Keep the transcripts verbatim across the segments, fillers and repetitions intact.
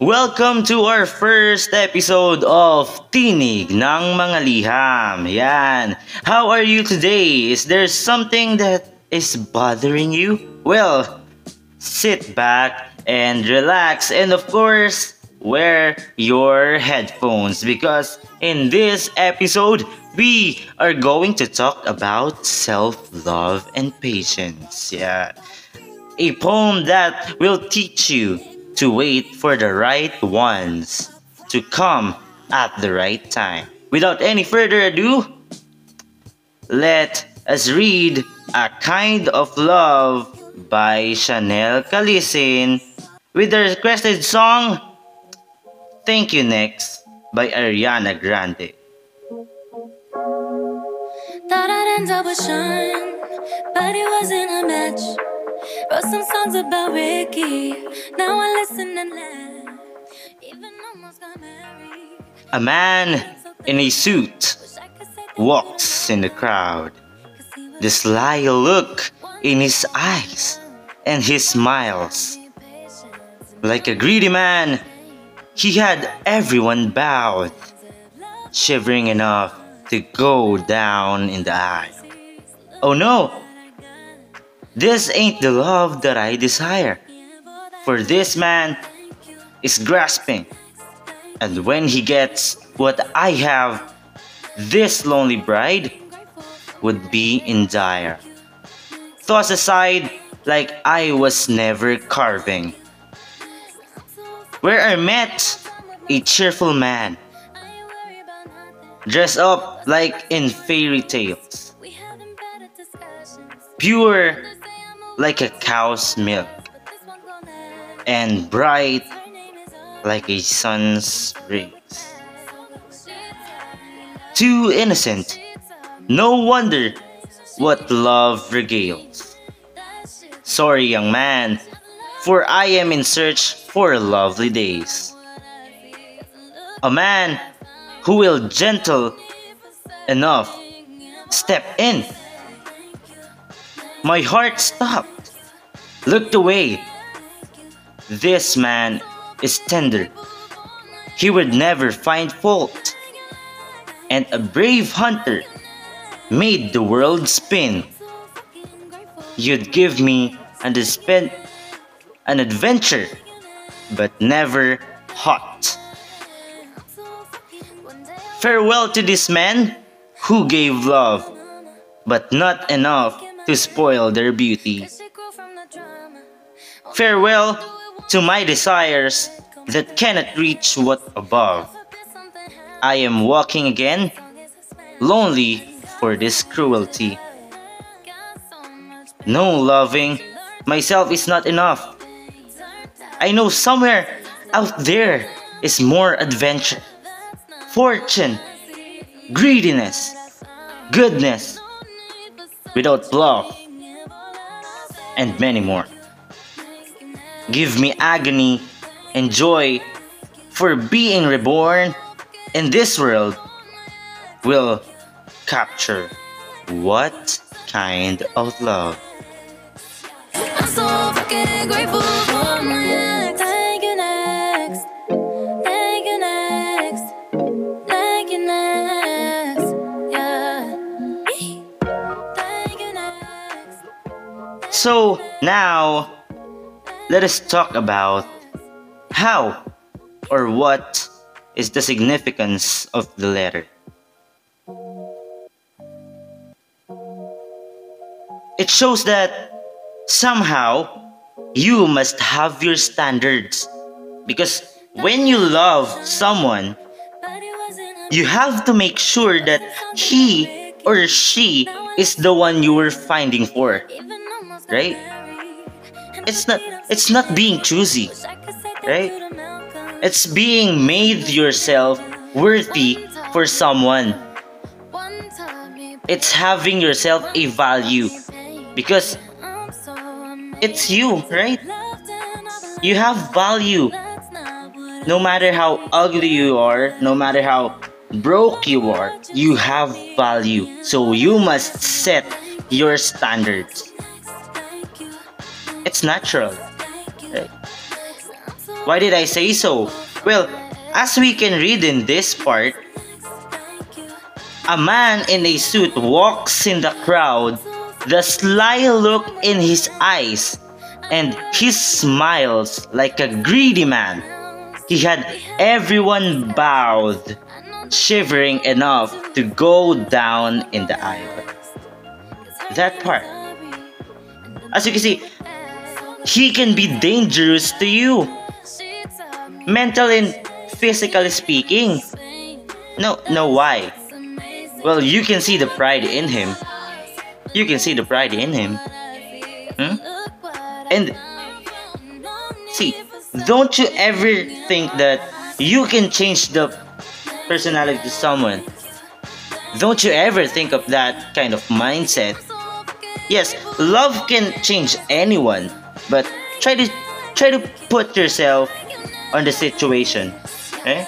Welcome to our first episode of Tinig ng mga liham. Yan. How are you today? Is there something that is bothering you? Well, sit back and relax, and of course, wear your headphones, because in this episode, we are going to talk about self-love and patience. Yeah. A poem that will teach you to wait for the right ones to come at the right time. Without any further ado, let us read A Kind of Love by Chanel Calisin with the requested song Thank You Next by Ariana Grande. Thought I'd end up with Sean, but it wasn't a match. Wrote some songs about Ricky. Now I listen and laugh. Even almost got married. A man in a suit walks in the crowd. The sly look in his eyes, and he smiles. Like a greedy man, he had everyone bowed, shivering enough to go down in the aisle. Oh no! This ain't the love that I desire, for this man is grasping, and when he gets what I have, this lonely bride would be in dire. Tossed aside like I was never carving. Where I met a cheerful man, dressed up like in fairy tales, pure like a cow's milk, and bright like a sun's rays. Too innocent, no wonder what love regales. Sorry, young man, for I am in search for lovely days. A man who will gentle enough step in. My heart stopped, looked away. This man is tender. He would never find fault. And a brave hunter made the world spin. You'd give me an, an adventure, but never hot. Farewell to this man who gave love, but not enough to spoil their beauty. Farewell to my desires that cannot reach what above. I am walking again, lonely for this cruelty. No loving myself is not enough. I know somewhere out there is more adventure, fortune, greediness, goodness, without love, and many more. Give me agony and joy, for being reborn in this world will capture what kind of love. I'm so fucking grateful for my ex. Thank you next. Thank you next. Thank you next. Yeah. Thank you next. So now, let us talk about how or what is the significance of the letter. It shows that somehow you must have your standards, because when you love someone, you have to make sure that he or she is the one you were finding for, right? It's not It's not being choosy, right? It's being made yourself worthy for someone. It's having yourself a value, because it's you, right? You have value. No matter how ugly you are, no matter how Bro keyword, you have value, so you must set your standards. It's natural. Right? Why did I say so? Well, as we can read in this part, a man in a suit walks in the crowd, the sly look in his eyes, and he smiles like a greedy man. He had everyone bowed, shivering enough to go down in the aisle. That part. As you can see, he can be dangerous to you, mental and physically speaking. No, no, why? Well, you can see the pride in him. You can see the pride in him. Hmm? And see, don't you ever think that you can change the personality to someone. Don't you ever think of that kind of mindset. Yes, love can change anyone, but try to try to put yourself on the situation. Eh?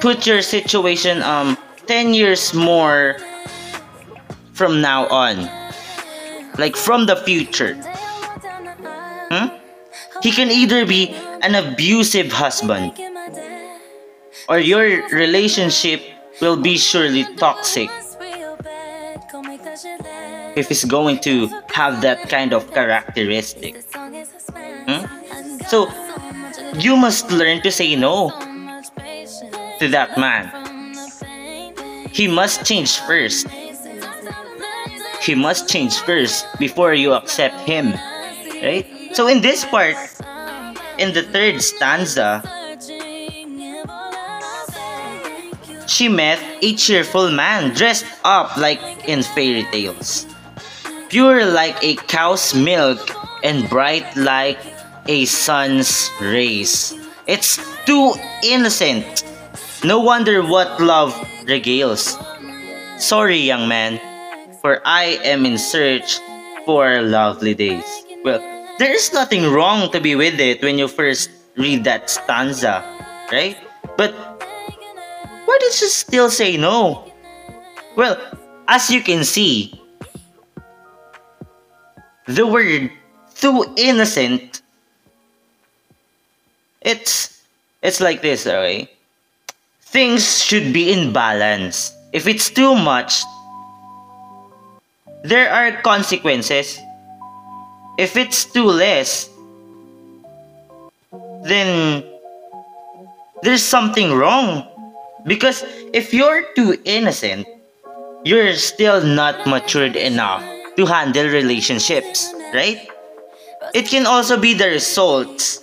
Put your situation um ten years more from now on. Like from the future. Hmm? He can either be an abusive husband, or your relationship will be surely toxic if it's going to have that kind of characteristic. Hmm? So, you must learn to say no to that man. He must change first. He must change first before you accept him. Right? So in this part, in the third stanza, she met a cheerful man dressed up like in fairy tales, pure like a cow's milk and bright like a sun's rays. It's too innocent. No wonder what love regales. Sorry, young man, for I am in search for lovely days. Well, there is nothing wrong to be with it when you first read that stanza, right? But why did she still say no? Well, as you can see, the word too innocent, it's it's like this, alright? Things should be in balance. If it's too much, there are consequences. If it's too less, then there's something wrong. Because if you're too innocent, you're still not matured enough to handle relationships, right? It can also be the result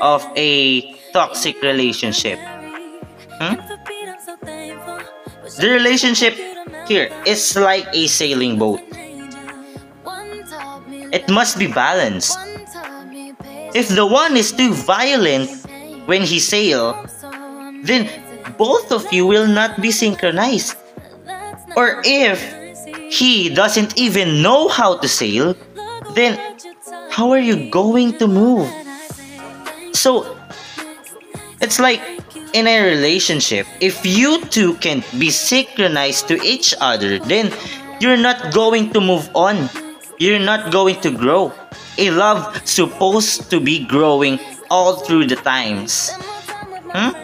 of a toxic relationship. Hmm? The relationship here is like a sailing boat. It must be balanced. If the one is too violent when he sails, then both of you will not be synchronized. Or if he doesn't even know how to sail, then how are you going to move? So, it's like in a relationship, if you two can't be synchronized to each other, then you're not going to move on. You're not going to grow. A love supposed to be growing all through the times. Hmm?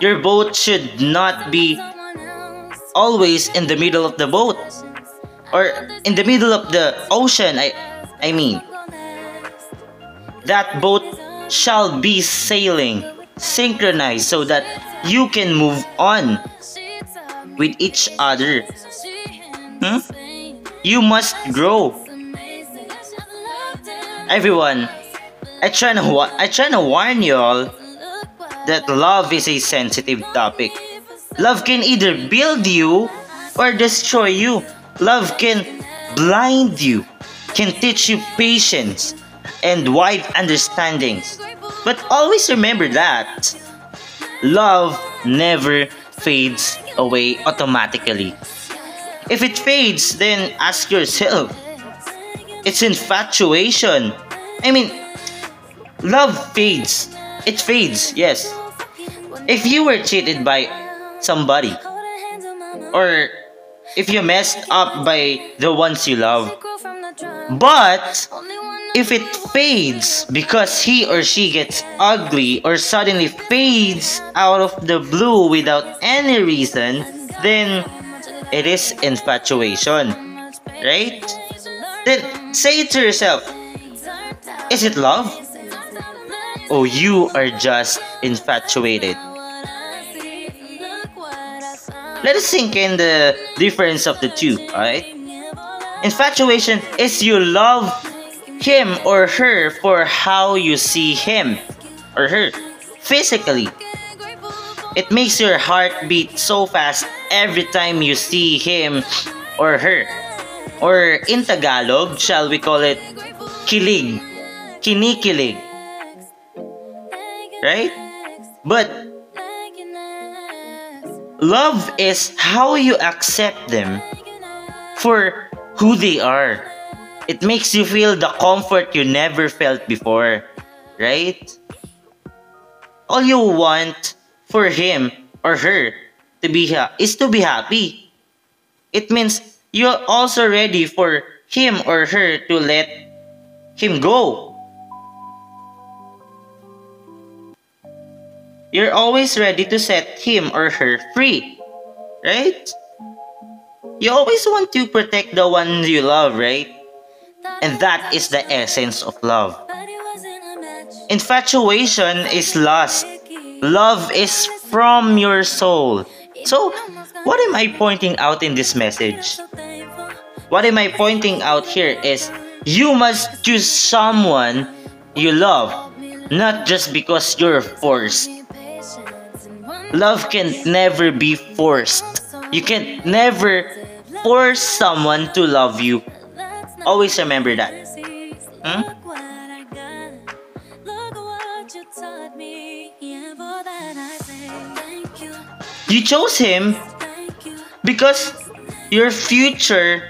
Your boat should not be always in the middle of the boat. Or in the middle of the ocean, I, I mean. That boat shall be sailing, synchronized, so that you can move on with each other. Hmm? You must grow. Everyone, I try to I try to warn you all that love is a sensitive topic. Love can either build you or destroy you. Love can blind you, can teach you patience and wide understandings. But always remember that love never fades away automatically. If it fades, then ask yourself, it's infatuation. I mean, love fades, It fades, yes. If you were cheated by somebody, or if you messed up by the ones you love, but if it fades because he or she gets ugly or suddenly fades out of the blue without any reason, then it is infatuation, right? Then say it to yourself, is it love? Or you are just infatuated? Let us think in the difference of the two, alright? Infatuation is you love him or her for how you see him or her physically. It makes your heart beat so fast every time you see him or her. Or in Tagalog, shall we call it kilig, kinikilig, right? But love is how you accept them for who they are. It makes you feel the comfort you never felt before, right? All you want for him or her to be ha- is to be happy. It means you're also ready for him or her to let him go. You're always ready to set him or her free, right? You always want to protect the one you love, right? And that is the essence of love. Infatuation is lust. Love is from your soul. So, what am I pointing out in this message? What am I pointing out here is you must choose someone you love, not just because you're forced. Love can never be forced. You can never force someone to love you. Always remember that. Hmm? You chose him because your future,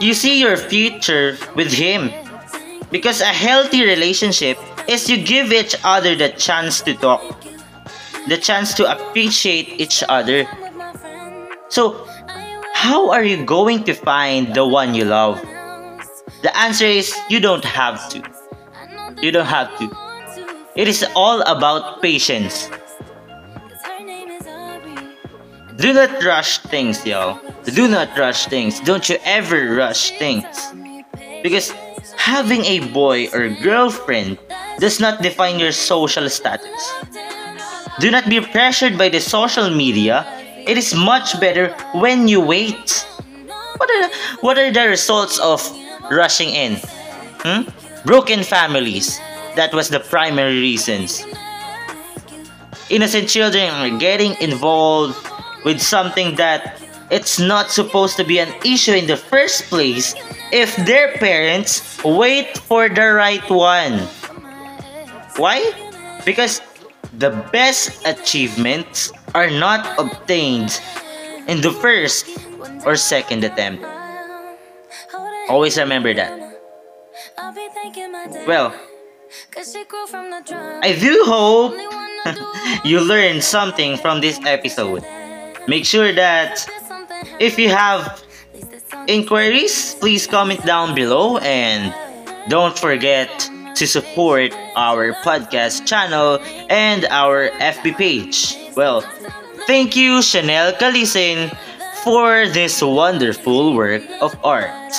you see your future with him. Because a healthy relationship is you give each other the chance to talk, the chance to appreciate each other. So, how are you going to find the one you love? The answer is you don't have to. You don't have to. It is all about patience. Do not rush things, y'all. Do not rush things. Don't you ever rush things. Because having a boy or girlfriend does not define your social status. Do not be pressured by the social media. It is much better when you wait. What are the, what are the results of rushing in? Hmm? Broken families. That was the primary reasons. Innocent children are getting involved with something that it's not supposed to be an issue in the first place if their parents wait for the right one. Why? Because the best achievements are not obtained in the first or second attempt. Always remember that. Well, I do hope you learned something from this episode. Make sure that if you have inquiries, please comment down below, and don't forget to support our podcast channel and our F B page. Well, thank you, Chanel Calisin, for this wonderful work of art.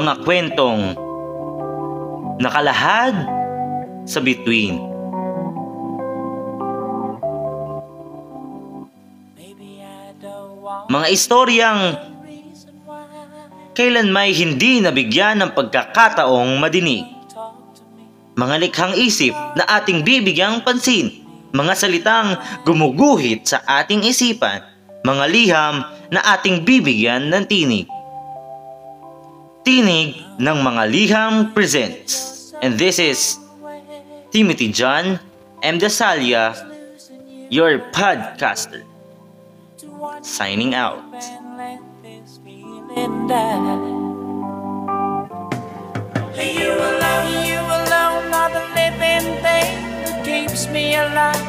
Mga kwentong nakalahad sa bituin. Mga istoryang kailan may hindi nabigyan ng pagkakataong madinig. Mga likhang isip na ating bibigyang pansin. Mga salitang gumuguhit sa ating isipan. Mga liham na ating bibigyan ng tinig. Tinig ng mga liham presents, and this is Timothy John M. Desalia your podcaster, signing out. You alone, you alone are the living thing that keeps me alive.